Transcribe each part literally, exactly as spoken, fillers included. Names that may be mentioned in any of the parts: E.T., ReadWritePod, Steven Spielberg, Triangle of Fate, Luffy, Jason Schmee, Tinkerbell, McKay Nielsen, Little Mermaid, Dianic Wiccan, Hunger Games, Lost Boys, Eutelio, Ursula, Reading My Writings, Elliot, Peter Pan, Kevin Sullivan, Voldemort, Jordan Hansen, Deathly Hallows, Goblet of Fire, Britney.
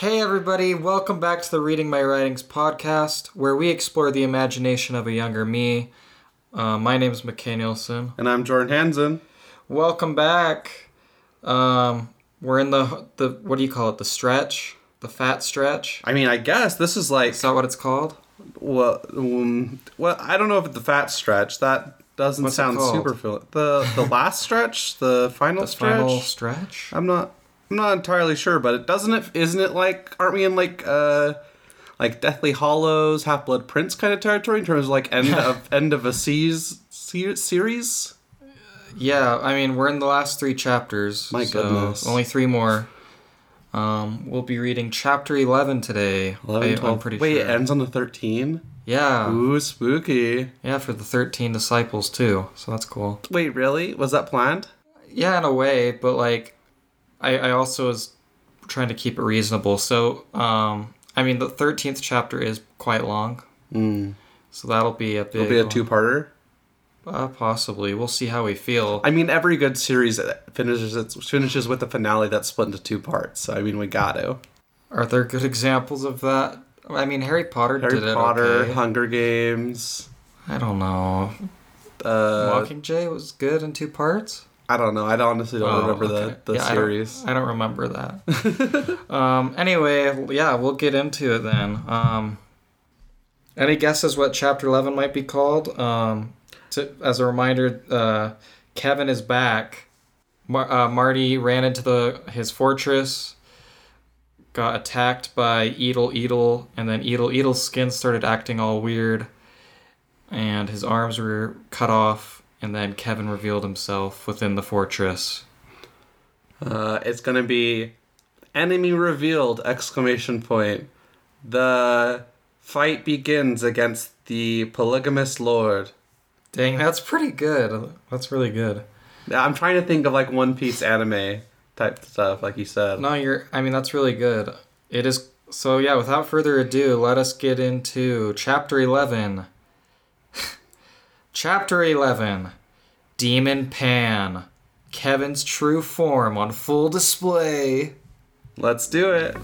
Hey everybody, welcome back to the Reading My Writings podcast, where we explore the imagination of a younger me. Uh, my name is McKay Nielsen. And I'm Jordan Hansen. Welcome back. Um, we're in the, the, what do you call it, the stretch? The fat stretch? I mean, I guess this is like... Is that what it's called? Well, um, well I don't know if it's the fat stretch. That doesn't What's sound super... Fil- the the last stretch? The final the stretch? The final stretch? I'm not... I'm not entirely sure, but it doesn't it isn't it like aren't we in like uh like Deathly Hallows, Half Blood Prince kind of territory in terms of like end of end of a seas, series? Yeah, I mean we're in the last three chapters. My so goodness, only three more. Um, we'll be reading chapter eleven today. eleven, I, I'm pretty Wait, sure. Wait, it ends on the thirteen? Yeah. Ooh, spooky. Yeah, for the thirteen disciples too, so that's cool. Wait, really? Was that planned? Yeah, in a way, but like. I, I also was trying to keep it reasonable. So, um, I mean, the thirteenth chapter is quite long. Mm. So that'll be a big... It'll be a two-parter? Uh, possibly. We'll see how we feel. I mean, every good series finishes it finishes with a finale that's split into two parts. So, I mean, we got to. Are there good examples of that? I mean, Harry Potter Harry did it Harry Potter, okay. Hunger Games. I don't know. Uh, Walking Dead was good in two parts? I don't know. I honestly don't oh, remember okay. the, the yeah, series. I don't, I don't remember that. um, anyway, yeah, we'll get into it then. Um, any guesses what Chapter eleven might be called? Um, to, as a reminder, uh, Kevin is back. Mar- uh, Marty ran into the his fortress, got attacked by Edel Edel, and then Edel Edel's skin started acting all weird, and his arms were cut off. And then Kevin revealed himself within the fortress. Uh, it's going to be enemy revealed, exclamation point. The fight begins against the polygamous lord. Dang, that's pretty good. That's really good. I'm trying to think of like One Piece anime type stuff, like you said. No, you're, I mean, that's really good. It is. So yeah, without further ado, let us get into chapter eleven. Chapter eleven, Demon Pan, Kevin's true form on full display. Let's do it.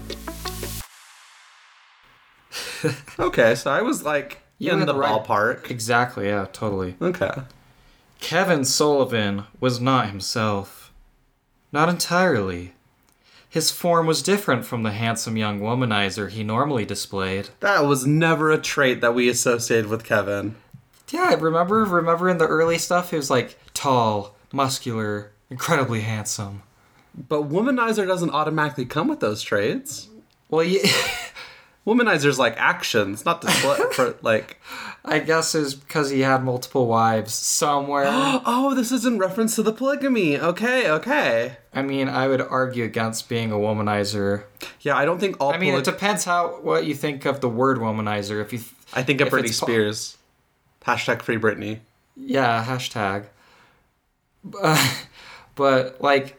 Okay, so I was like in the, the right... ballpark. Exactly, yeah, totally. Okay. Kevin Sullivan was not himself. Not entirely. His form was different from the handsome young womanizer he normally displayed. That was never a trait that we associated with Kevin. Yeah, I remember, remember in the early stuff, he was like tall, muscular, incredibly handsome. But womanizer doesn't automatically come with those traits. Well, yeah. Womanizer's like actions, not display. for, like, I guess it's because he had multiple wives somewhere. Oh, this is in reference to the polygamy. Okay, okay. I mean, I would argue against being a womanizer. Yeah, I don't think all. I mean, poly- it depends how what you think of the word womanizer. If you, th- I think of Britney Spears. Po- Hashtag free Britney. Yeah, hashtag. Uh, but, like,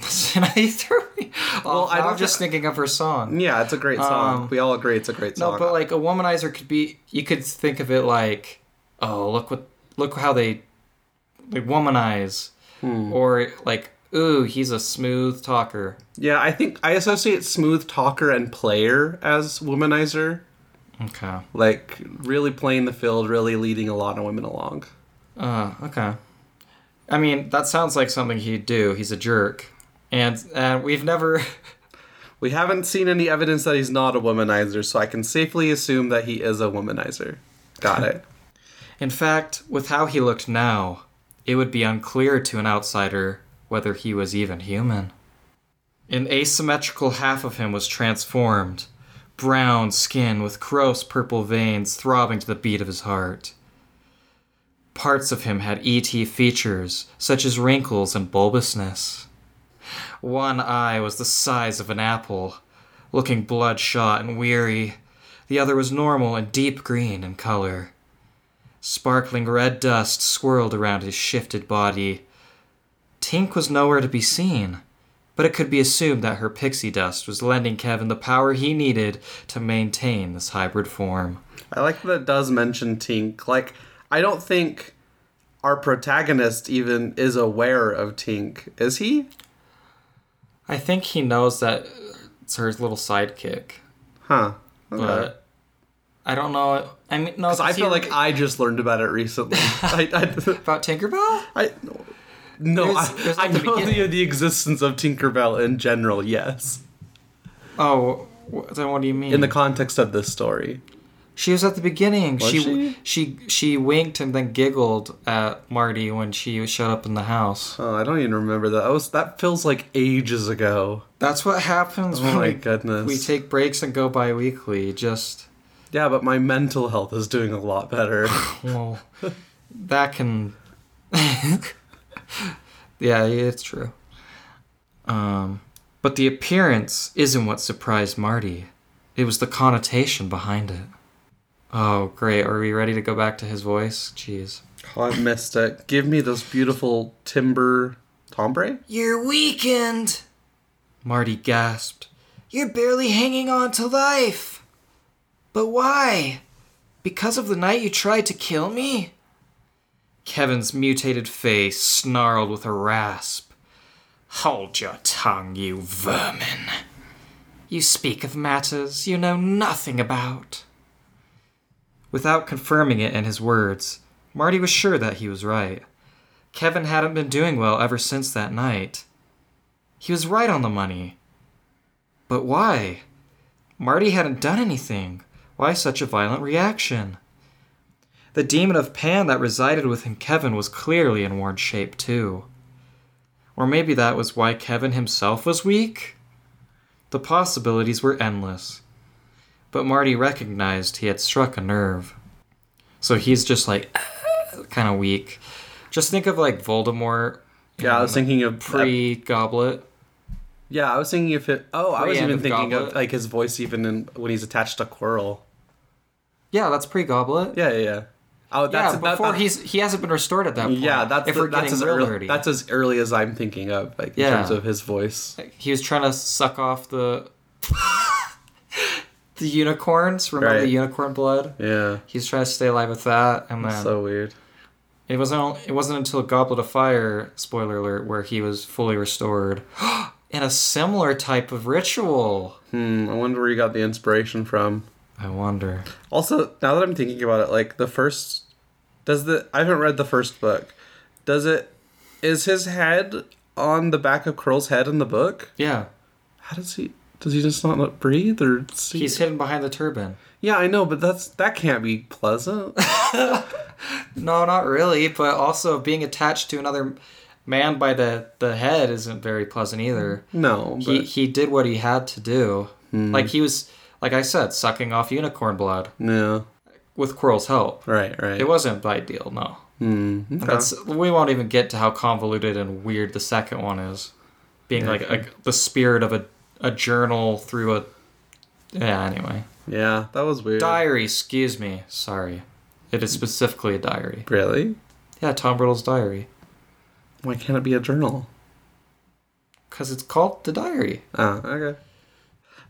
I threw me off. Well, I was just thinking of her song. Yeah, it's a great song. Um, we all agree it's a great song. No, but, like, a womanizer could be... You could think of it like, oh, look what, look how they, they womanize. Hmm. Or, like, ooh, he's a smooth talker. Yeah, I think I associate smooth talker and player as womanizer. Okay. Like, really playing the field, really leading a lot of women along. Uh, okay. I mean, that sounds like something he'd do. He's a jerk. And and we've never... we haven't seen any evidence that he's not a womanizer, so I can safely assume that he is a womanizer. Got it. In fact, with how he looked now, it would be unclear to an outsider whether he was even human. An asymmetrical half of him was transformed... brown skin with gross purple veins throbbing to the beat of his heart. Parts of him had E T features, such as wrinkles and bulbousness. One eye was the size of an apple, looking bloodshot and weary. The other was normal and deep green in color. Sparkling red dust swirled around his shifted body. Tink was nowhere to be seen. But it could be assumed that her pixie dust was lending Kevin the power he needed to maintain this hybrid form. I like that it does mention Tink. Like, I don't think our protagonist even is aware of Tink. Is he? I think he knows that It's her little sidekick. Huh. Okay. But I don't know. I mean, no. Because I feel like I just learned about it recently. I, I, about Tinkerbell? I no. There's, I, there's I know the, the existence of Tinkerbell in general. Yes. Oh, then what do you mean? In the context of this story. She was at the beginning. Was she, she she she winked and then giggled at Marty when she showed up in the house. Oh, I don't even remember that. That, was, that feels like ages ago. That's what happens oh when my we, goodness. we take breaks and go bi-weekly. Just yeah, but my mental health is doing a lot better. Well, that can. Yeah, it's true. Um, but the appearance isn't what surprised Marty. It was the connotation behind it. Oh, great. Are we ready to go back to his voice? Jeez. Oh, I missed it. Give me those beautiful timbre... Timbre? You're weakened! Marty gasped. You're barely hanging on to life! But why? Because of the night you tried to kill me? Kevin's mutated face snarled with a rasp. Hold your tongue, you vermin. You speak of matters you know nothing about. Without confirming it in his words, Marty was sure that he was right. Kevin hadn't been doing well ever since that night. He was right on the money. But why? Marty hadn't done anything. Why such a violent reaction? The demon of Pan that resided within Kevin was clearly in worn shape, too. Or maybe that was why Kevin himself was weak? The possibilities were endless. But Marty recognized he had struck a nerve. So he's just, like, kind of weak. Just think of, like, Voldemort. Yeah, I was thinking of... Pre-Goblet. Yeah, I was thinking of it... Oh, I was even thinking of, like, his voice even in, when he's attached to Quirrell. Yeah, that's pre-Goblet. Yeah, yeah, yeah. Oh, that's... Yeah, before he's... He hasn't been restored at that point. Yeah, that's as early. That's as early as I'm thinking of, like, in terms of his voice. He was trying to suck off the... The unicorns, remember right. the unicorn blood? Yeah. He's trying to stay alive with that, and then... That's so weird. It wasn't, it wasn't until Goblet of Fire, spoiler alert, where he was fully restored. In a similar type of ritual! Hmm, I wonder where you got the inspiration from. I wonder. Also, now that I'm thinking about it, like, the first... Does the... I haven't read the first book. Does it... Is his head on the back of Quirrell's head in the book? Yeah. How does he... Does he just not let breathe, or see? He's hidden behind the turban? Yeah, I know, but that's that can't be pleasant. No, not really. But also, being attached to another man by the, the head isn't very pleasant either. No, but... he he did what he had to do. Hmm. Like he was, like I said, sucking off unicorn blood. Yeah, with Quirrell's help. Right, right. It wasn't ideal, no. Hmm. Okay. That's we won't even get to how convoluted and weird the second one is, being yeah. like a, the spirit of a. A journal through a... Yeah, anyway. Yeah, that was weird. Diary, excuse me. Sorry. It is specifically a diary. Really? Yeah, Tom Riddle's diary. Why can't it be a journal? Because it's called the diary. Oh, okay.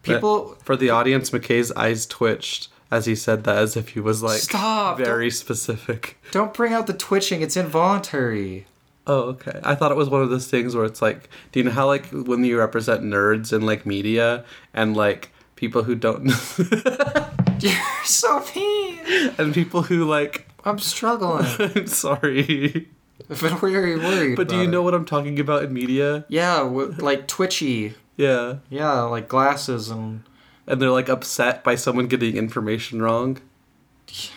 People... But for the audience, McKay's eyes twitched as he said that, as if he was, like, Stop, very don't, specific. Don't bring out the twitching. It's involuntary. Oh, okay. I thought it was one of those things where it's like, do you know how, like, when you represent nerds in, like, media and, like, people who don't know? You're so mean! And people who, like... I'm struggling. I'm sorry. I've been very worried But do you it. know what I'm talking about in media? Yeah, like, twitchy. Yeah. Yeah, like, glasses and... And they're, like, upset by someone getting information wrong.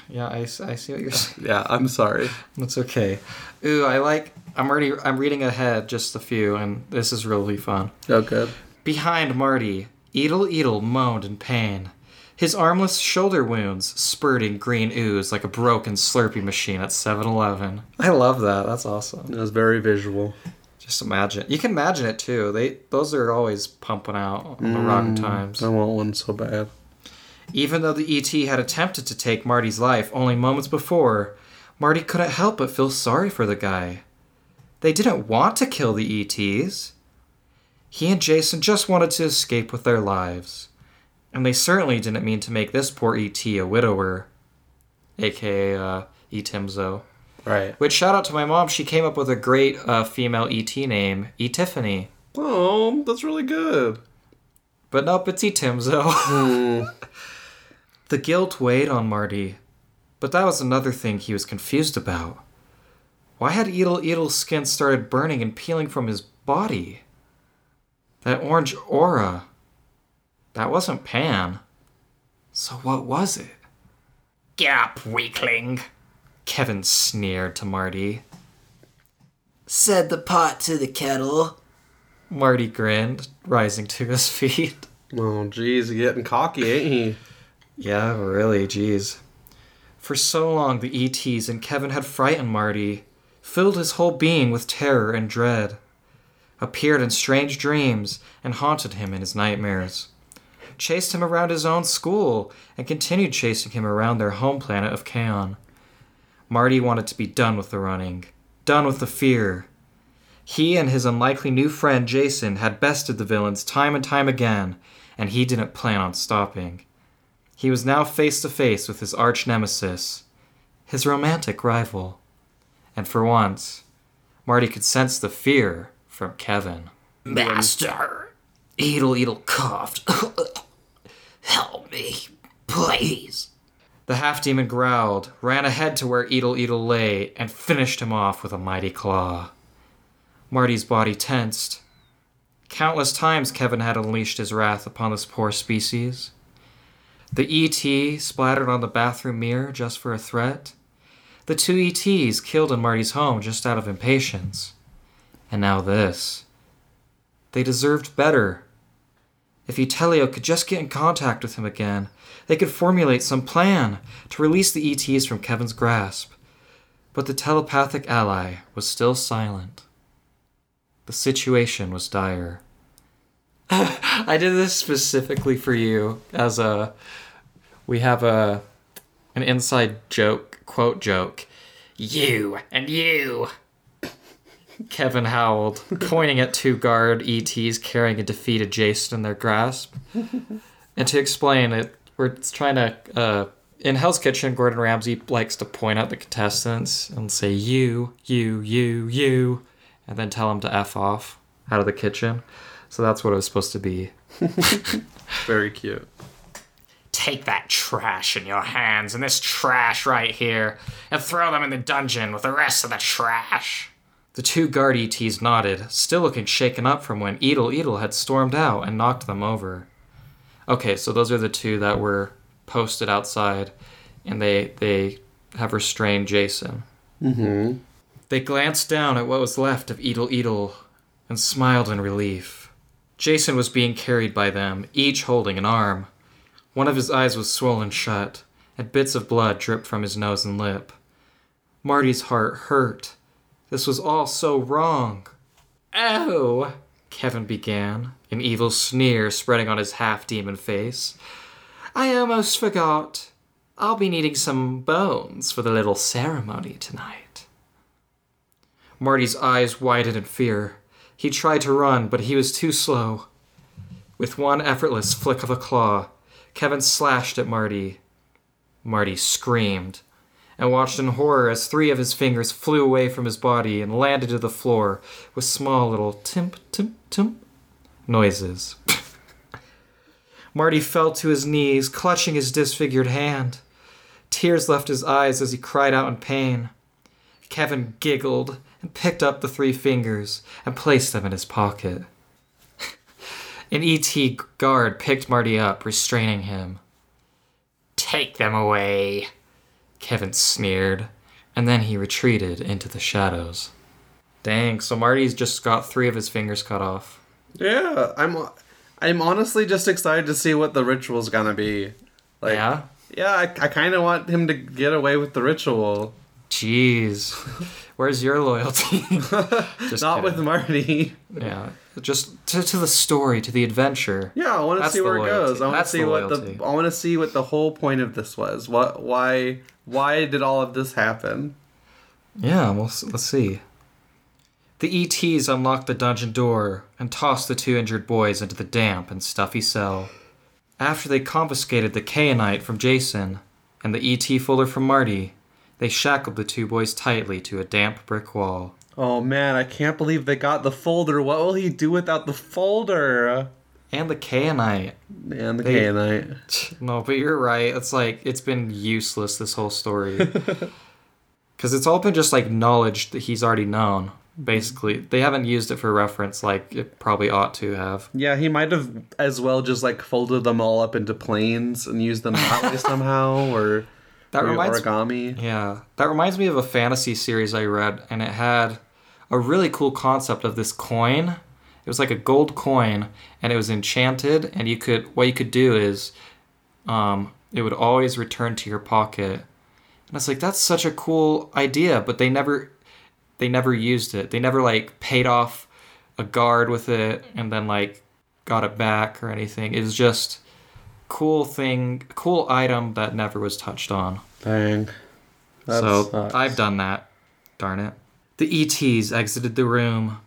Yeah, I, I see what you're saying. Yeah, I'm sorry. That's okay. Ooh, I like... I'm already. I'm reading ahead just a few, and this is really fun. Oh, good. Behind Marty, Edel Edel moaned in pain, his armless shoulder wounds spurting green ooze like a broken Slurpee machine at seven eleven. I love that. That's awesome. That was very visual. Just imagine. You can imagine it too. They those are always pumping out on mm, the wrong times. I want one so bad. Even though the E T had attempted to take Marty's life only moments before, Marty couldn't help but feel sorry for the guy. They didn't want to kill the E Ts. He and Jason just wanted to escape with their lives. And they certainly didn't mean to make this poor E T a widower. A K A uh, E-Timzo. Right. Which, shout out to my mom, she came up with a great uh, female E T name, E-Tiffany. Oh, that's really good. But no, petite him, so. Mm. The guilt weighed on Marty, but that was another thing he was confused about. Why had Edel Edel's skin started burning and peeling from his body? That orange aura. That wasn't Pan. So what was it? Get up, weakling, Kevin sneered to Marty. Said the pot to the kettle. Marty grinned, rising to his feet. Oh, geez, he's getting cocky, ain't he? Yeah, really, geez. For so long, the E Ts and Kevin had frightened Marty, filled his whole being with terror and dread, appeared in strange dreams, and haunted him in his nightmares, chased him around his own school, and continued chasing him around their home planet of Kaon. Marty wanted to be done with the running, done with the fear. He and his unlikely new friend Jason had bested the villains time and time again, and he didn't plan on stopping. He was now face to face with his arch nemesis, his romantic rival. And for once, Marty could sense the fear from Kevin. Master! Edel Edel coughed. Help me, please. The half-demon growled, ran ahead to where Edel Edel lay, and finished him off with a mighty claw. Marty's body tensed. Countless times Kevin had unleashed his wrath upon this poor species. The E T splattered on the bathroom mirror just for a threat. The two E Ts killed in Marty's home just out of impatience. And now this. They deserved better. If Eutelio could just get in contact with him again, they could formulate some plan to release the E Ts from Kevin's grasp. But the telepathic ally was still silent. The situation was dire. I did this specifically for you as a... We have a an inside joke, quote joke. You and you, Kevin howled, pointing at two guard E Ts carrying a defeated Jason in their grasp. And to explain it, we're trying to... Uh, in Hell's Kitchen, Gordon Ramsay likes to point out the contestants and say, you, you, you, you, and then tell them to F off out of the kitchen. So that's what it was supposed to be. Very cute. Take that trash in your hands and this trash right here and throw them in the dungeon with the rest of the trash. The two guard E Ts nodded, still looking shaken up from when Edel Edel had stormed out and knocked them over. Okay, so those are the two that were posted outside, and they they have restrained Jason. Mm-hmm. They glanced down at what was left of Edel Edel and smiled in relief. Jason was being carried by them, each holding an arm. One of his eyes was swollen shut, and bits of blood dripped from his nose and lip. Marty's heart hurt. This was all so wrong. Oh, Kevin began, an evil sneer spreading on his half-demon face. I almost forgot. I'll be needing some bones for the little ceremony tonight. Marty's eyes widened in fear. He tried to run, but he was too slow. With one effortless flick of a claw, Kevin slashed at Marty. Marty screamed and watched in horror as three of his fingers flew away from his body and landed to the floor with small little timp-timp-timp noises. Marty fell to his knees, clutching his disfigured hand. Tears left his eyes as he cried out in pain. Kevin giggled and picked up the three fingers and placed them in his pocket. An E T guard picked Marty up, restraining him. Take them away, Kevin sneered, and then he retreated into the shadows. Dang, so Marty's just got three of his fingers cut off. Yeah, I'm I'm honestly just excited to see what the ritual's gonna be. Like, yeah? Yeah, I, I kind of want him to get away with the ritual. Jeez. Where's your loyalty? Not kidding. With Marty. Yeah. Just to, to the story, to the adventure. Yeah, I want to see where loyalty. It goes. I want to see what the I want to see what the whole point of this was. What why why did all of this happen? Yeah, well, let's see. The E Ts unlocked the dungeon door and tossed the two injured boys into the damp and stuffy cell. After they confiscated the Kaonite from Jason and the E T folder from Marty, they shackled the two boys tightly to a damp brick wall. Oh man, I can't believe they got the folder. What will he do without the folder? And the Kaonite. And the they, Kaonite. No, but you're right. It's like, it's been useless, this whole story. Because it's all been just, like, knowledge that he's already known, basically. They haven't used it for reference like it probably ought to have. Yeah, he might have as well just, like, folded them all up into planes and used them that way somehow, or, that or reminds, origami. Yeah, that reminds me of a fantasy series I read, and it had a really cool concept of this coin. It was like a gold coin, and it was enchanted, and you could what you could do is um, it would always return to your pocket. And it's like, that's such a cool idea, but they never they never used it. They never, like, paid off a guard with it and then, like, got it back or anything. It was just cool thing, cool item that never was touched on. Dang. That so sucks. I've done that. Darn it. The E Ts exited the room.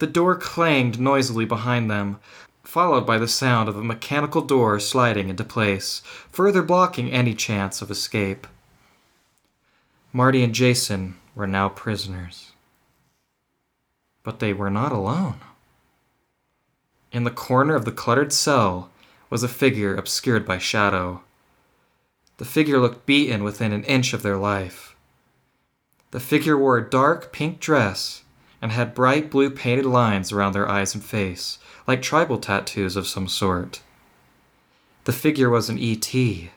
The door clanged noisily behind them, followed by the sound of a mechanical door sliding into place, further blocking any chance of escape. Marty and Jason were now prisoners. But they were not alone. In the corner of the cluttered cell was a figure obscured by shadow. The figure looked beaten within an inch of their life. The figure wore a dark pink dress and had bright blue painted lines around their eyes and face, like tribal tattoos of some sort. The figure was an E T,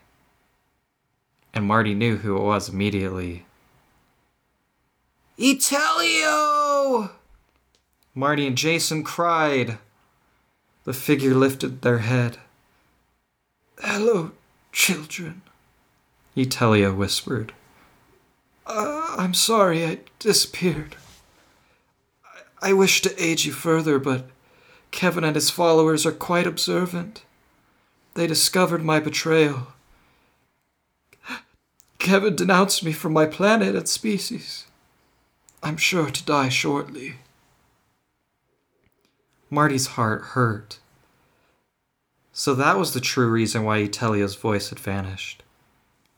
and Marty knew who it was immediately. Eutelio! Marty and Jason cried. The figure lifted their head. Hello, children, Eutelio whispered. Uh, I'm sorry I disappeared. I wish to aid you further, but Kevin and his followers are quite observant. They discovered my betrayal. Kevin denounced me from my planet and species. I'm sure to die shortly. Marty's heart hurt. So that was the true reason why Eutelio's voice had vanished.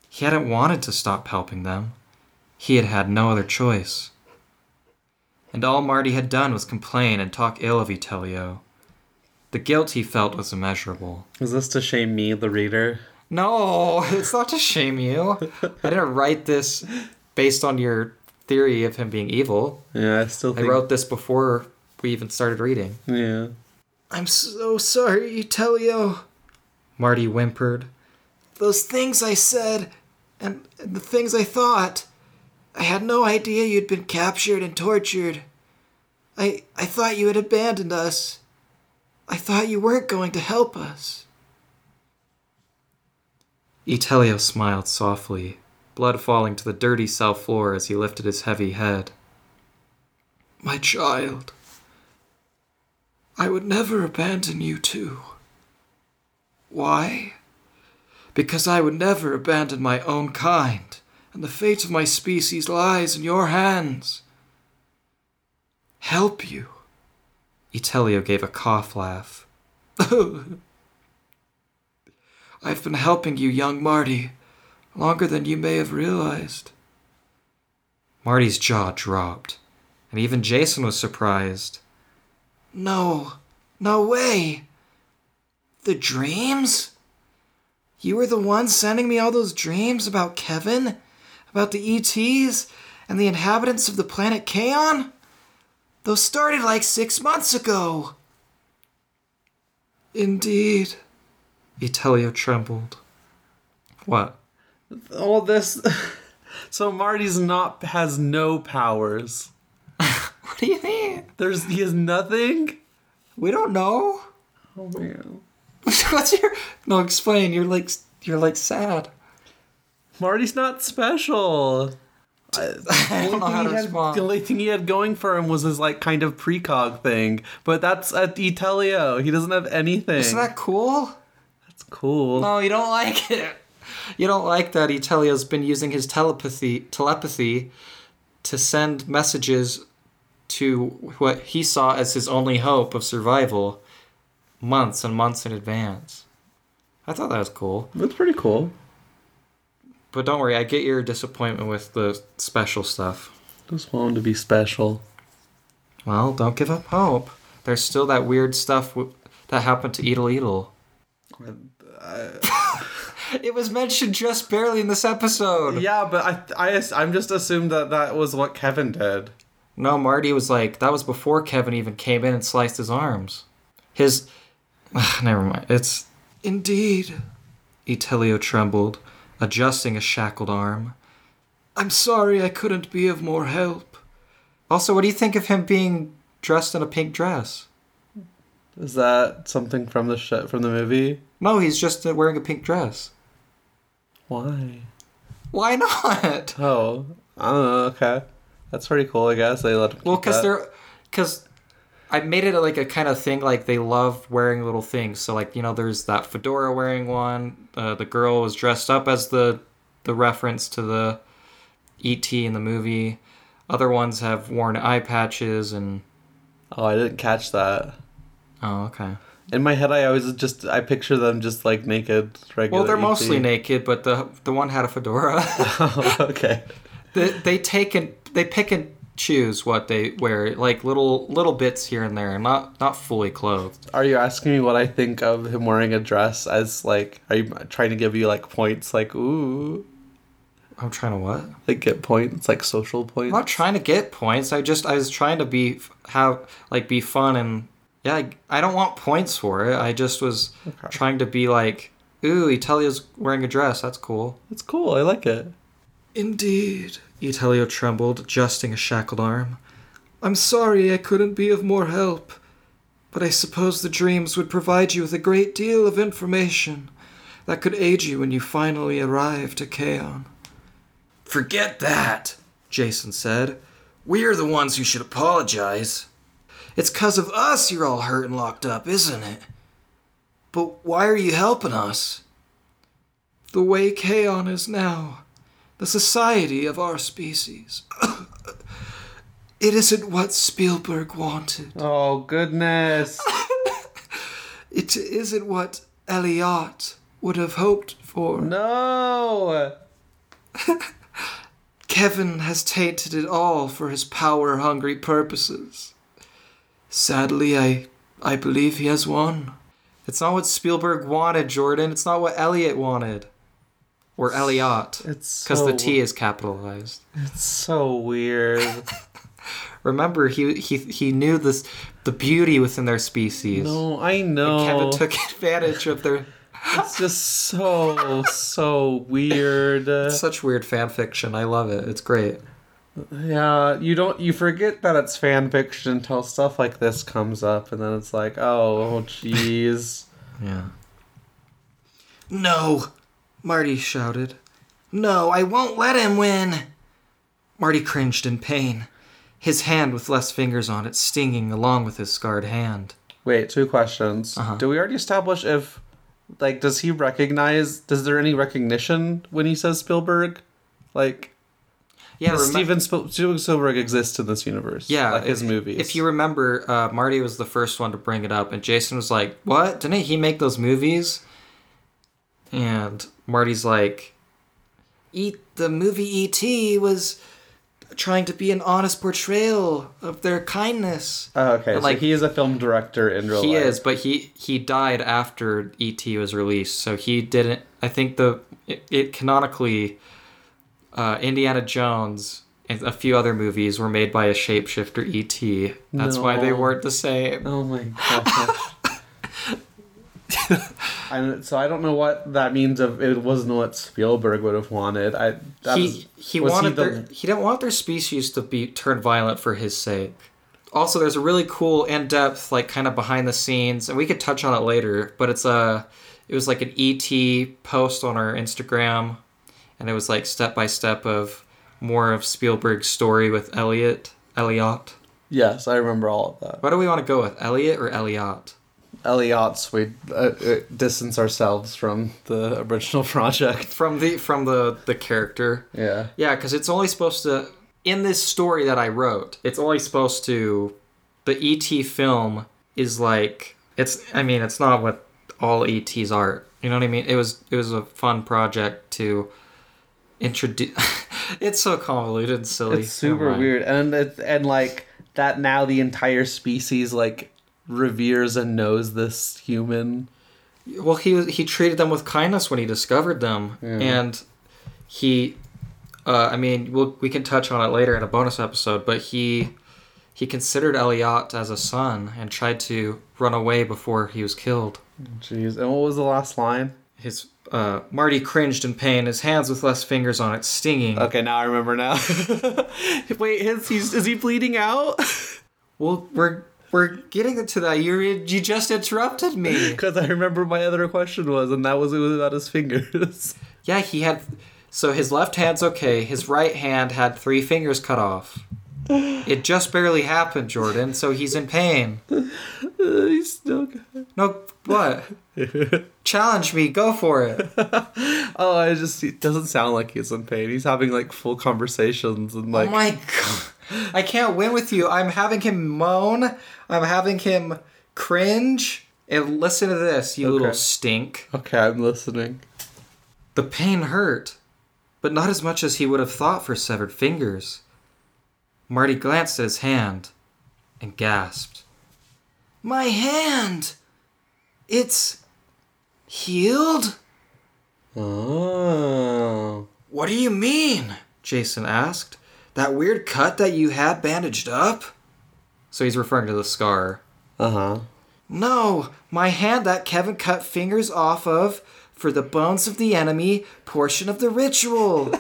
He hadn't wanted to stop helping them. He had had no other choice. And all Marty had done was complain and talk ill of Eutelio. The guilt he felt was immeasurable. Is this to shame me, the reader? No, it's not to shame you. I didn't write this based on your theory of him being evil. Yeah, I still think... I wrote this before we even started reading. Yeah. I'm so sorry, Eutelio, Marty whimpered. Those things I said and the things I thought... I had no idea you'd been captured and tortured. I I thought you had abandoned us. I thought you weren't going to help us. Eutelio smiled softly, blood falling to the dirty cell floor as he lifted his heavy head. My child, I would never abandon you too. Why? Because I would never abandon my own kind. And the fate of my species lies in your hands. Help you. Eutelio gave a cough laugh. I've been helping you, young Marty, longer than you may have realized. Marty's jaw dropped, and even Jason was surprised. No, no way. The dreams? You were the one sending me all those dreams about Kevin? About the E Ts and the inhabitants of the planet Kaon? Those started like six months ago. Indeed. Eutelio trembled. What? All this... So Marty's not... has no powers. What do you mean? There's... He has nothing? We don't know. Oh, man. What's your... No, explain. You're like... You're like sad. Marty's not special. I don't know how to respond. The only thing he had going for him was his, like, kind of precog thing. But that's at Eutelio. He doesn't have anything. Isn't that cool? That's cool. No, you don't like it. You don't like that Eutelio's been using his telepathy telepathy to send messages to what he saw as his only hope of survival months and months in advance. I thought that was cool. That's pretty cool. But don't worry, I get your disappointment with the special stuff. Just want him to be special. Well, don't give up hope. There's still that weird stuff w- that happened to Edel Edel. I... It was mentioned just barely in this episode. Yeah, but I, I, I'm just assumed that that was what Kevin did. No, Marty was like, that was before Kevin even came in and sliced his arms. His... Ugh, never mind. It's... Indeed. Eutelio trembled, adjusting a shackled arm. I'm sorry I couldn't be of more help. Also, what do you think of him being dressed in a pink dress? Is that something from the sh- from the movie? No, he's just wearing a pink dress. Why? Why not? Oh, I don't know. Okay, that's pretty cool. I guess they let. Well, because they're, because I made it like a kind of thing. Like they love wearing little things. So like you know, there's that fedora wearing one. Uh, the girl was dressed up as the the reference to the E T in the movie. Other ones have worn eye patches and. Oh, I didn't catch that. Oh, okay. In my head, I always just, I picture them just, like, naked, regular. Well, they're E T. Mostly naked, but the the one had a fedora. Oh, okay. They, they take and, they pick and choose what they wear, like, little little bits here and there, not not fully clothed. Are you asking me what I think of him wearing a dress as, like, are you trying to give you, like, points, like, ooh? I'm trying to what? Like, get points, like, social points? I'm not trying to get points, I just, I was trying to be, have, like, be fun and... Yeah, I, I don't want points for it. I just was okay. trying to be like, ooh, Eutelio's wearing a dress. That's cool. That's cool. I like it. Indeed. Eutelio trembled, adjusting a shackled arm. I'm sorry I couldn't be of more help, but I suppose the dreams would provide you with a great deal of information that could aid you when you finally arrived at Kaon. Forget that, Jason said. We're the ones who should apologize. It's 'cause of us you're all hurt and locked up, isn't it? But why are you helping us? The way Kaon is now, the society of our species. It isn't what Spielberg wanted. Oh, goodness. It isn't what Elliot would have hoped for. No! Kevin has tainted it all for his power-hungry purposes. Sadly, I I believe he has won. It's not what Spielberg wanted, Jordan. It's not what Elliot wanted. Or Elliot. It's because so the T is capitalized. It's so weird. Remember, he he he knew this the beauty within their species. No, I know. And Kevin took advantage of their... It's just so, so weird. It's such weird fan fiction. I love it. It's great. Yeah, you don't you forget that it's fan fiction until stuff like this comes up, and then it's like, oh, jeez. Yeah. No, Marty shouted. No, I won't let him win. Marty cringed in pain, his hand with less fingers on it stinging along with his scarred hand. Wait, two questions. Uh-huh. Do we already establish if, like, does he recognize? Does there any recognition when he says Spielberg, like? Yeah, rem- Steven Spiel- Spielberg exists in this universe. Yeah, like his if, movies. If you remember, uh, Marty was the first one to bring it up, and Jason was like, "What? Didn't he make those movies?" And Marty's like, "E- the movie E T was trying to be an honest portrayal of their kindness." Oh, okay, but, like, so he is a film director in real he life. He is, but he he died after E T was released, so he didn't. I think the it, it canonically. Uh, Indiana Jones and a few other movies were made by a shapeshifter E T. That's no. why they weren't the same. Oh my god. I so I don't know what that means of it wasn't what Spielberg would have wanted. I that He was, he was wanted he, the... their, he didn't want their species to be turned violent for his sake. Also, there's a really cool in-depth, like, kind of behind the scenes, and we could touch on it later, but it's a it was like an E T post on our Instagram. And it was like step by step of more of Spielberg's story with Elliot. Elliot. Yes, I remember all of that. What do we want to go with, Elliot or Elliot? Elliot's. We uh, distance ourselves from the original project. From the from the, the character. Yeah. Yeah, because it's only supposed to, in this story that I wrote, it's only supposed to, the E T film is like, it's. I mean, it's not what all E Ts are. You know what I mean? It was it was a fun project to... Introduce. It's so convoluted and silly. It's super weird, and it, and like that now the entire species like reveres and knows this human. Well, he he treated them with kindness when he discovered them, yeah. and he, uh, I mean, we'll, we can touch on it later in a bonus episode, but he he considered Elliot as a son and tried to run away before he was killed. Jeez, and what was the last line? His uh, Marty cringed in pain, his hands with less fingers on it, stinging. Okay, now I remember now. Wait, is, he's, is he bleeding out? Well, we're... We're getting to that. You you just interrupted me. Because I remember my other question was, and that was it was about his fingers. Yeah, he had... So his left hand's okay. His right hand had three fingers cut off. It just barely happened, Jordan, so he's in pain. He's still good. No, what? Challenge me. Go for it. Oh, I just... It doesn't sound like he's in pain. He's having, like, full conversations and, like... Oh, my God. I can't win with you. I'm having him moan. I'm having him cringe. And listen to this, you okay. little stink. Okay, I'm listening. The pain hurt, but not as much as he would have thought for severed fingers. Marty glanced at his hand and gasped. My hand! It's... healed? Oh. What do you mean? Jason asked. That weird cut that you had bandaged up? So he's referring to the scar. Uh-huh. No, my hand that Kevin cut fingers off of for the bones of the enemy portion of the ritual.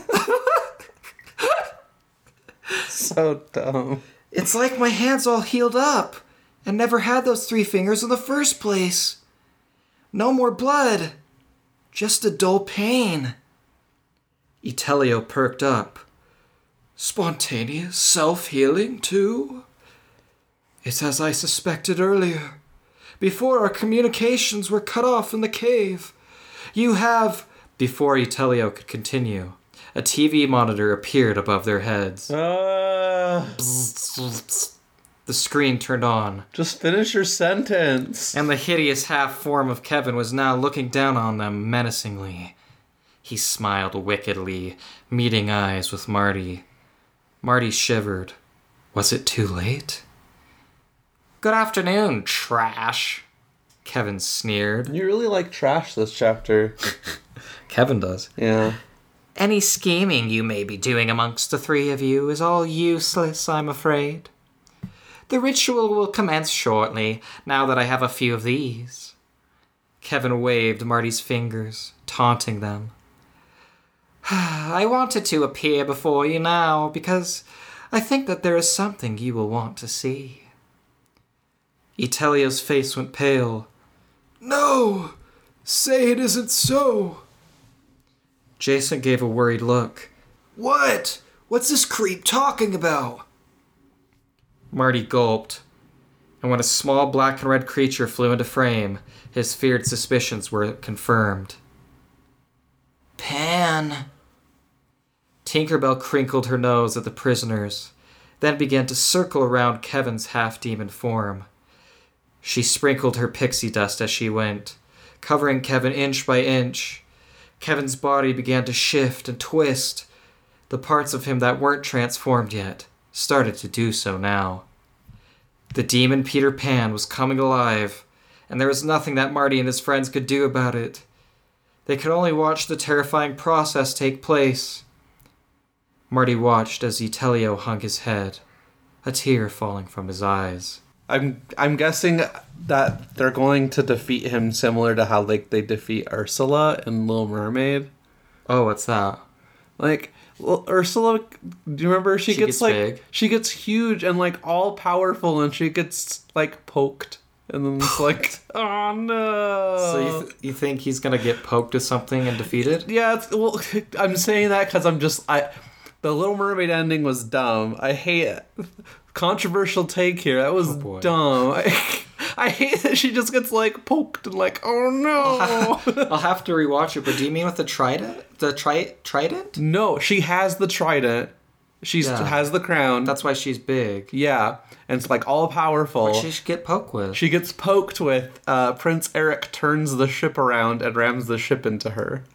So dumb. It's like my hand's all healed up and never had those three fingers in the first place. No more blood. Just a dull pain. Eutelio perked up. Spontaneous self-healing, too? It's as I suspected earlier. Before our communications were cut off in the cave, you have... Before Eutelio could continue, a T V monitor appeared above their heads. Uh, bzz, bzz, bzz. The screen turned on. Just finish your sentence. And the hideous half-form of Kevin was now looking down on them menacingly. He smiled wickedly, meeting eyes with Marty. Marty shivered. Was it too late? Good afternoon, trash. Kevin sneered. You really like trash this chapter. Kevin does. Yeah. Any scheming you may be doing amongst the three of you is all useless, I'm afraid. The ritual will commence shortly, now that I have a few of these. Kevin waved Marty's fingers, taunting them. I wanted to appear before you now, because I think that there is something you will want to see. Eutelio's face went pale. No! Say it isn't so! Jason gave a worried look. What? What's this creep talking about? Marty gulped, and when a small black and red creature flew into frame, his feared suspicions were confirmed. Pan! Tinkerbell crinkled her nose at the prisoners, then began to circle around Kevin's half-demon form. She sprinkled her pixie dust as she went, covering Kevin inch by inch. Kevin's body began to shift and twist. The parts of him that weren't transformed yet started to do so now. The demon Peter Pan was coming alive, and there was nothing that Marty and his friends could do about it. They could only watch the terrifying process take place. Marty watched as Eutelio hung his head, a tear falling from his eyes. I'm I'm guessing that they're going to defeat him similar to how like they defeat Ursula in Little Mermaid. Oh, what's that? Like well, Ursula, do you remember she, she gets, gets like big. She gets huge and like all powerful, and she gets like poked. And then it's like, oh no. So you, th- you think he's going to get poked with something and defeated? Yeah, it's, well, I'm saying that because I'm just, I, the Little Mermaid ending was dumb. I hate it. Controversial take here. That was oh dumb. I, I hate that she just gets like poked and like, oh no. I'll have to rewatch it, but do you mean with the trident? The tri- trident? No, she has the trident. She yeah. has the crown. That's why she's big. Yeah. And it's like all powerful. What does she get poked with? She gets poked with uh, Prince Eric turns the ship around and rams the ship into her.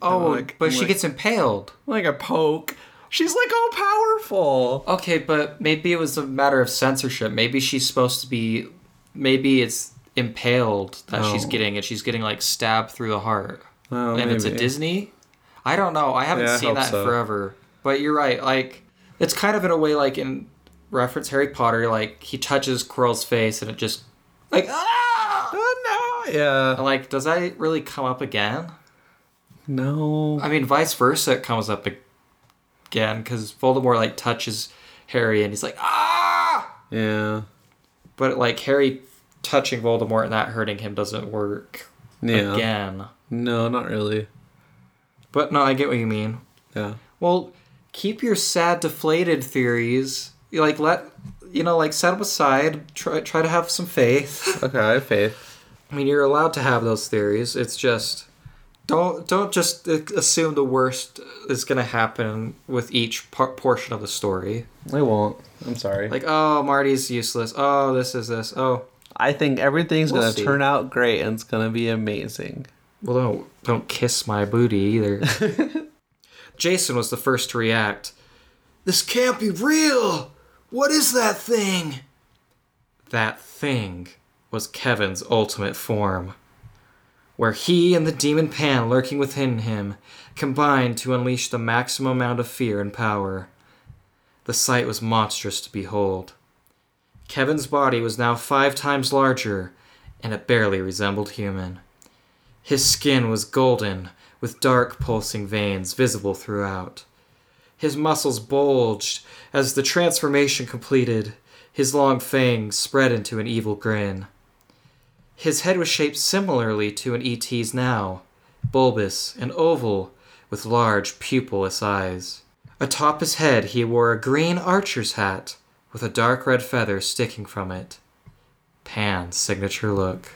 Oh, like, but like, she gets impaled. Like a poke. She's like all powerful. Okay, but maybe it was a matter of censorship. Maybe she's supposed to be maybe it's impaled that oh. she's getting, and she's getting like stabbed through the heart. Oh, and maybe. It's a Disney. I don't know. I haven't yeah, seen I that so. in forever. But you're right. Like, it's kind of in a way like in reference Harry Potter. Like, he touches Quirrell's face, and it just like ah oh, no yeah. And like, does that really come up again? No. I mean, vice versa, it comes up again because Voldemort like touches Harry, and he's like ah yeah. But like Harry touching Voldemort and that hurting him doesn't work yeah. again. No, not really. But no, I get what you mean. Yeah. Well, keep your sad, deflated theories. You, like, let, you know, like, set them aside. Try, try to have some faith. Okay, I have faith. I mean, you're allowed to have those theories. It's just, don't, don't just assume the worst is going to happen with each par- portion of the story. It won't. I'm sorry. Like, oh, Marty's useless. Oh, this is this. Oh. I think everything's we'll going to turn out great, and it's going to be amazing. Well, don't, don't kiss my booty either. Jason was the first to react. This can't be real! What is that thing? That thing was Kevin's ultimate form, where he and the demon Pan lurking within him combined to unleash the maximum amount of fear and power. The sight was monstrous to behold. Kevin's body was now five times larger, and it barely resembled human. His skin was golden, with dark pulsing veins visible throughout. His muscles bulged as the transformation completed, his long fangs spread into an evil grin. His head was shaped similarly to an E T's now, bulbous and oval, with large pupilless eyes. Atop his head he wore a green archer's hat, with a dark red feather sticking from it. Pan's signature look.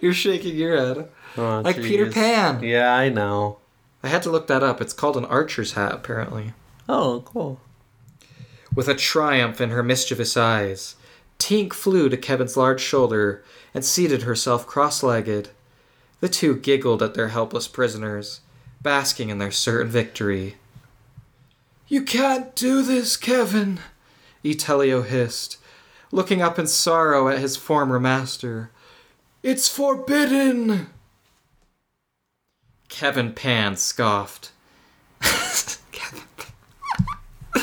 You're shaking your head. Oh, like geez. Peter Pan. Yeah, I know. I had to look that up. It's called an archer's hat, apparently. Oh, cool. With a triumph in her mischievous eyes, Tink flew to Kevin's large shoulder and seated herself cross-legged. The two giggled at their helpless prisoners, basking in their certain victory. You can't do this, Kevin, Eutelio hissed, looking up in sorrow at his former master. It's forbidden! Kevin Pan scoffed. Kevin Pan.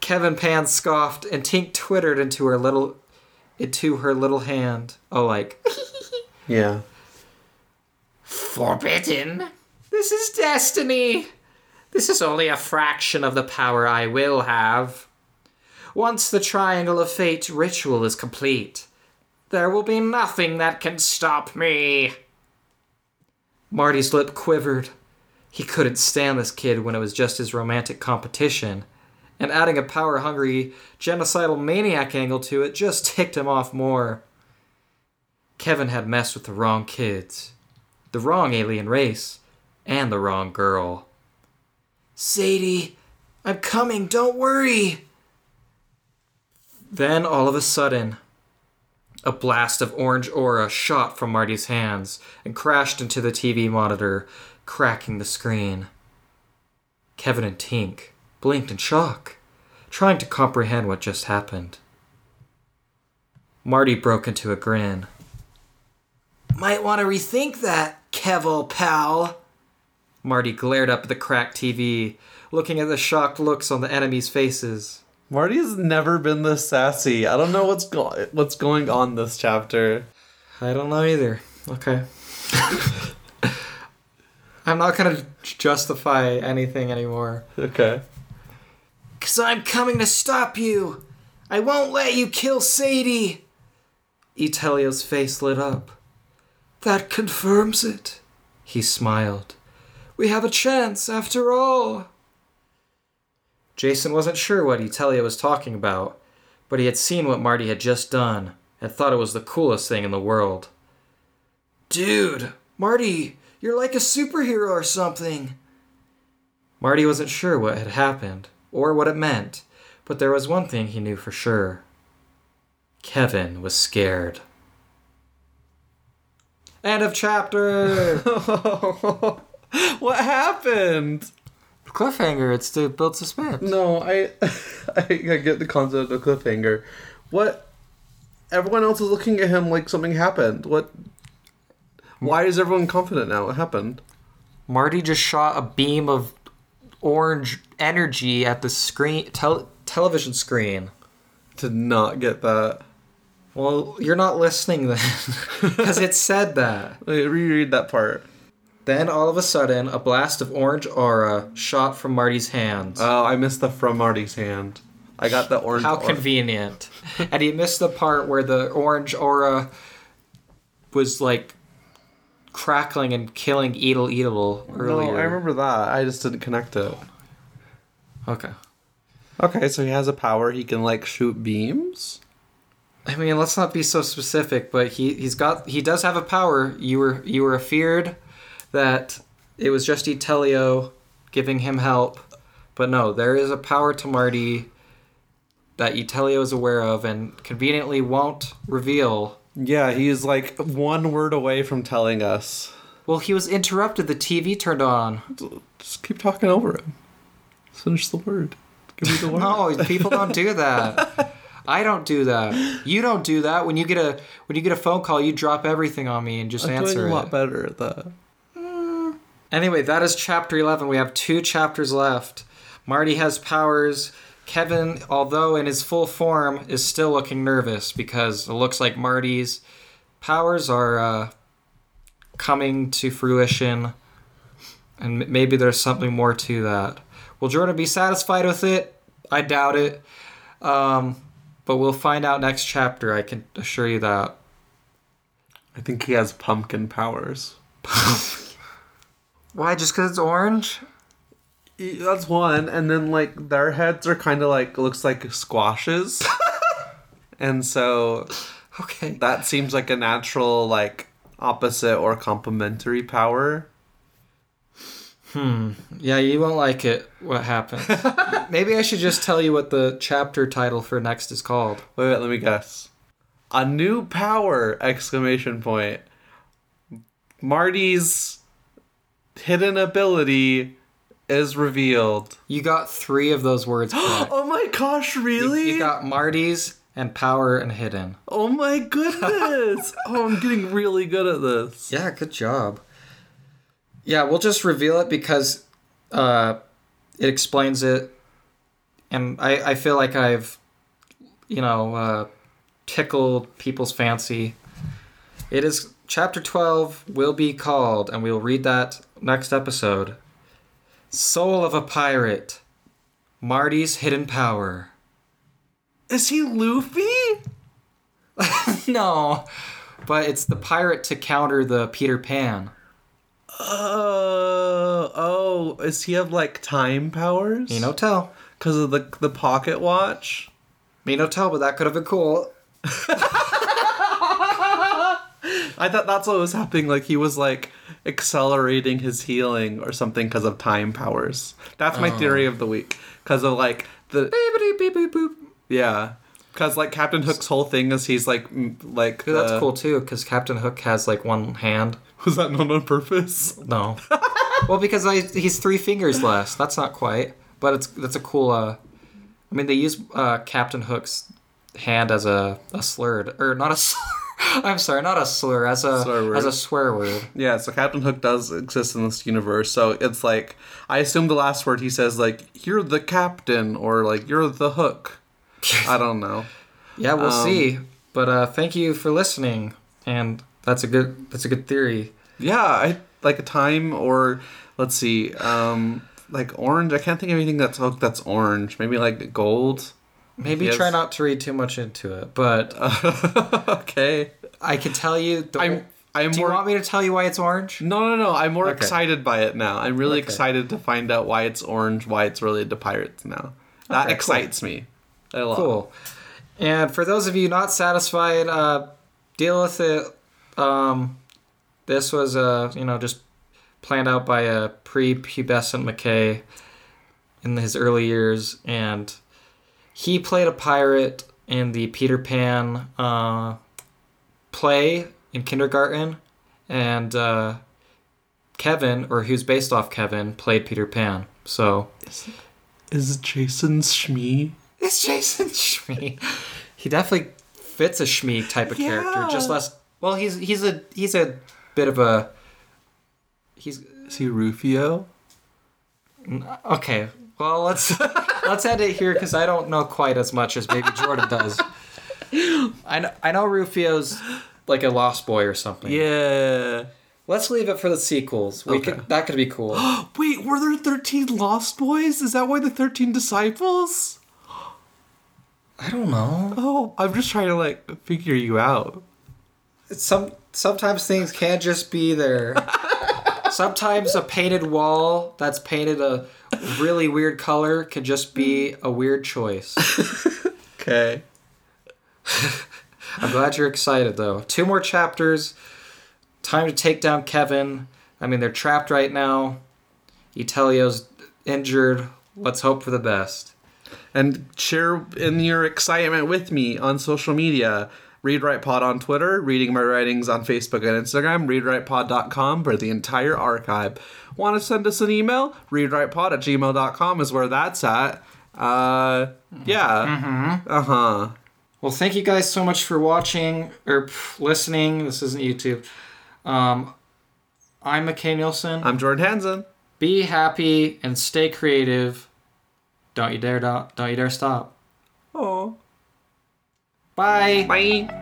Kevin Pan scoffed, and Tink twittered into her little, into her little hand. Oh, like, yeah. Forbidden. This is destiny. This is only a fraction of the power I will have. Once the Triangle of Fate ritual is complete, there will be nothing that can stop me. Marty's lip quivered. He couldn't stand this kid when it was just his romantic competition, and adding a power-hungry, genocidal maniac angle to it just ticked him off more. Kevin had messed with the wrong kids, the wrong alien race, and the wrong girl. Sadie, I'm coming, don't worry! Then, all of a sudden, a blast of orange aura shot from Marty's hands and crashed into the T V monitor, cracking the screen. Kevin and Tink blinked in shock, trying to comprehend what just happened. Marty broke into a grin. Might want to rethink that, Kev, pal. Marty glared up at the cracked T V, looking at the shocked looks on the enemies' faces. Marty's never been this sassy. I don't know what's go- what's going on this chapter. I don't know either. Okay. I'm not going to justify anything anymore. Okay. Because I'm coming to stop you. I won't let you kill Sadie. Eutelio's face lit up. That confirms it. He smiled. We have a chance after all. Jason wasn't sure what Eutelio was talking about, but he had seen what Marty had just done and thought it was the coolest thing in the world. Dude, Marty, you're like a superhero or something. Marty wasn't sure what had happened or what it meant, but there was one thing he knew for sure. Kevin was scared. End of chapter! What happened? cliffhanger. It's to build suspense. No, I, I, I get the concept of cliffhanger. What? Everyone else is looking at him like something happened. What? Why is everyone confident now? It happened. Marty just shot a beam of orange energy at the screen, tel- television screen. Did not get that. Well, you're not listening then, because it said that. Wait, reread that part. Then, all of a sudden, a blast of orange aura shot from Marty's hand. Oh, I missed the from Marty's hand. I got the orange How aura. Convenient. And he missed the part where the orange aura was, like, crackling and killing Edel Edel earlier. No, I remember that. I just didn't connect it. Okay. Okay, so he has a power. He can, like, shoot beams? I mean, let's not be so specific, but he, he's got he does have a power. You were you were feared that it was just Eutelio giving him help, but no, there is a power to Marty that Eutelio is aware of and conveniently won't reveal. Yeah, he is like one word away from telling us. Well, he was interrupted. The T V turned on. Just keep talking over him. Let's finish the word. Give me the word. No, people don't do that. I don't do that. You don't do that. When you get a when you get a phone call, you drop everything on me and just I'm answer doing a lot it. Better at that. Mm. Anyway, that is chapter eleven. We have two chapters left. Marty has powers. Kevin, although in his full form, is still looking nervous because it looks like Marty's powers are uh, coming to fruition, and maybe there's something more to that. Will Jordan be satisfied with it? I doubt it. Um... But we'll find out next chapter, I can assure you that. I think he has pumpkin powers. Why, just because it's orange? That's one, and then, like, their heads are kind of, like, looks like squashes. And so... Okay. That seems like a natural, like, opposite or complementary power. Hmm. Yeah, you won't like it, what happens. Maybe I should just tell you what the chapter title for next is called. Wait, wait, let me guess. A new power! Exclamation point. Marty's hidden ability is revealed. You got three of those words correct. Oh my gosh, really? You, you got Marty's and power and hidden. Oh my goodness! Oh, I'm getting really good at this. Yeah, good job. Yeah, we'll just reveal it because uh, it explains it, and I, I feel like I've, you know, uh, tickled people's fancy. It is chapter twelve will be called, and we'll read that next episode. Soul of a Pirate, Marty's Hidden Power. Is he Luffy? No, but it's the pirate to counter the Peter Pan. Uh, oh, is he have, like, time powers? Me no tell. Because of the the pocket watch? Me no tell, but that could have been cool. I thought that's what was happening. Like, he was, like, accelerating his healing or something because of time powers. That's my oh. theory of the week. Because of, like, the... Beep, beep, beep, boop. Yeah. Because, like, Captain Hook's whole thing is he's, like... like Dude, that's uh, cool, too, because Captain Hook has, like, one hand... Was that not on purpose? No. Well, because I, he's three fingers less. That's not quite. But it's that's a cool... Uh, I mean, they use uh, Captain Hook's hand as a, a slurred... Or not a slur. I'm sorry, not a slur. As a swear as a swear word. Yeah, so Captain Hook does exist in this universe. So it's like... I assume the last word he says, like, you're the captain. Or, like, you're the hook. I don't know. Yeah, we'll um, see. But uh, thank you for listening. And... That's a good. That's a good theory. Yeah, I like a time or let's see, um, like orange. I can't think of anything that's oh, that's orange. Maybe like gold. Maybe yes. Try not to read too much into it. But uh, okay, I can tell you. The, I'm. I'm. Do more, you want me to tell you why it's orange? No, no, no. I'm more okay. excited by it now. I'm really okay. excited to find out why it's orange. Why it's related to pirates now. That okay, excites cool. me. A lot. Cool. And for those of you not satisfied, uh, deal with it. Um, this was, uh, you know, just planned out by a prepubescent McKay in his early years, and he played a pirate in the Peter Pan, uh, play in kindergarten, and, uh, Kevin, or who's based off Kevin, played Peter Pan. So is, is Jason Schmee? Is Jason Schmee? He definitely fits a Schmee type of yeah. character, just less. Well, he's he's a he's a bit of a. He's is he Rufio? Okay, well let's let's end it here because I don't know quite as much as maybe Jordan does. I know, I know Rufio's like a lost boy or something. Yeah. Let's leave it for the sequels. We okay. could, that could be cool. Wait, were there thirteen Lost Boys? Is that why the thirteen Disciples? I don't know. Oh, I'm just trying to like figure you out. It's some sometimes things can't just be there. Sometimes a painted wall that's painted a really weird color can just be a weird choice. Okay. I'm glad you're excited, though. Two more chapters. Time to take down Kevin. I mean, they're trapped right now. Eutelio's injured. Let's hope for the best. And share in your excitement with me on social media. ReadWritePod on Twitter, Reading My Writings on Facebook and Instagram, read write pod dot com for the entire archive. Want to send us an email? read write pod at gmail dot com is where that's at. Uh, yeah. Mm-hmm. Uh-huh. Well, thank you guys so much for watching or pff, listening. This isn't YouTube. Um, I'm McKay Nielsen. I'm Jordan Hansen. Be happy and stay creative. Don't you dare, don't, don't you dare stop. Oh. Bye. Bye.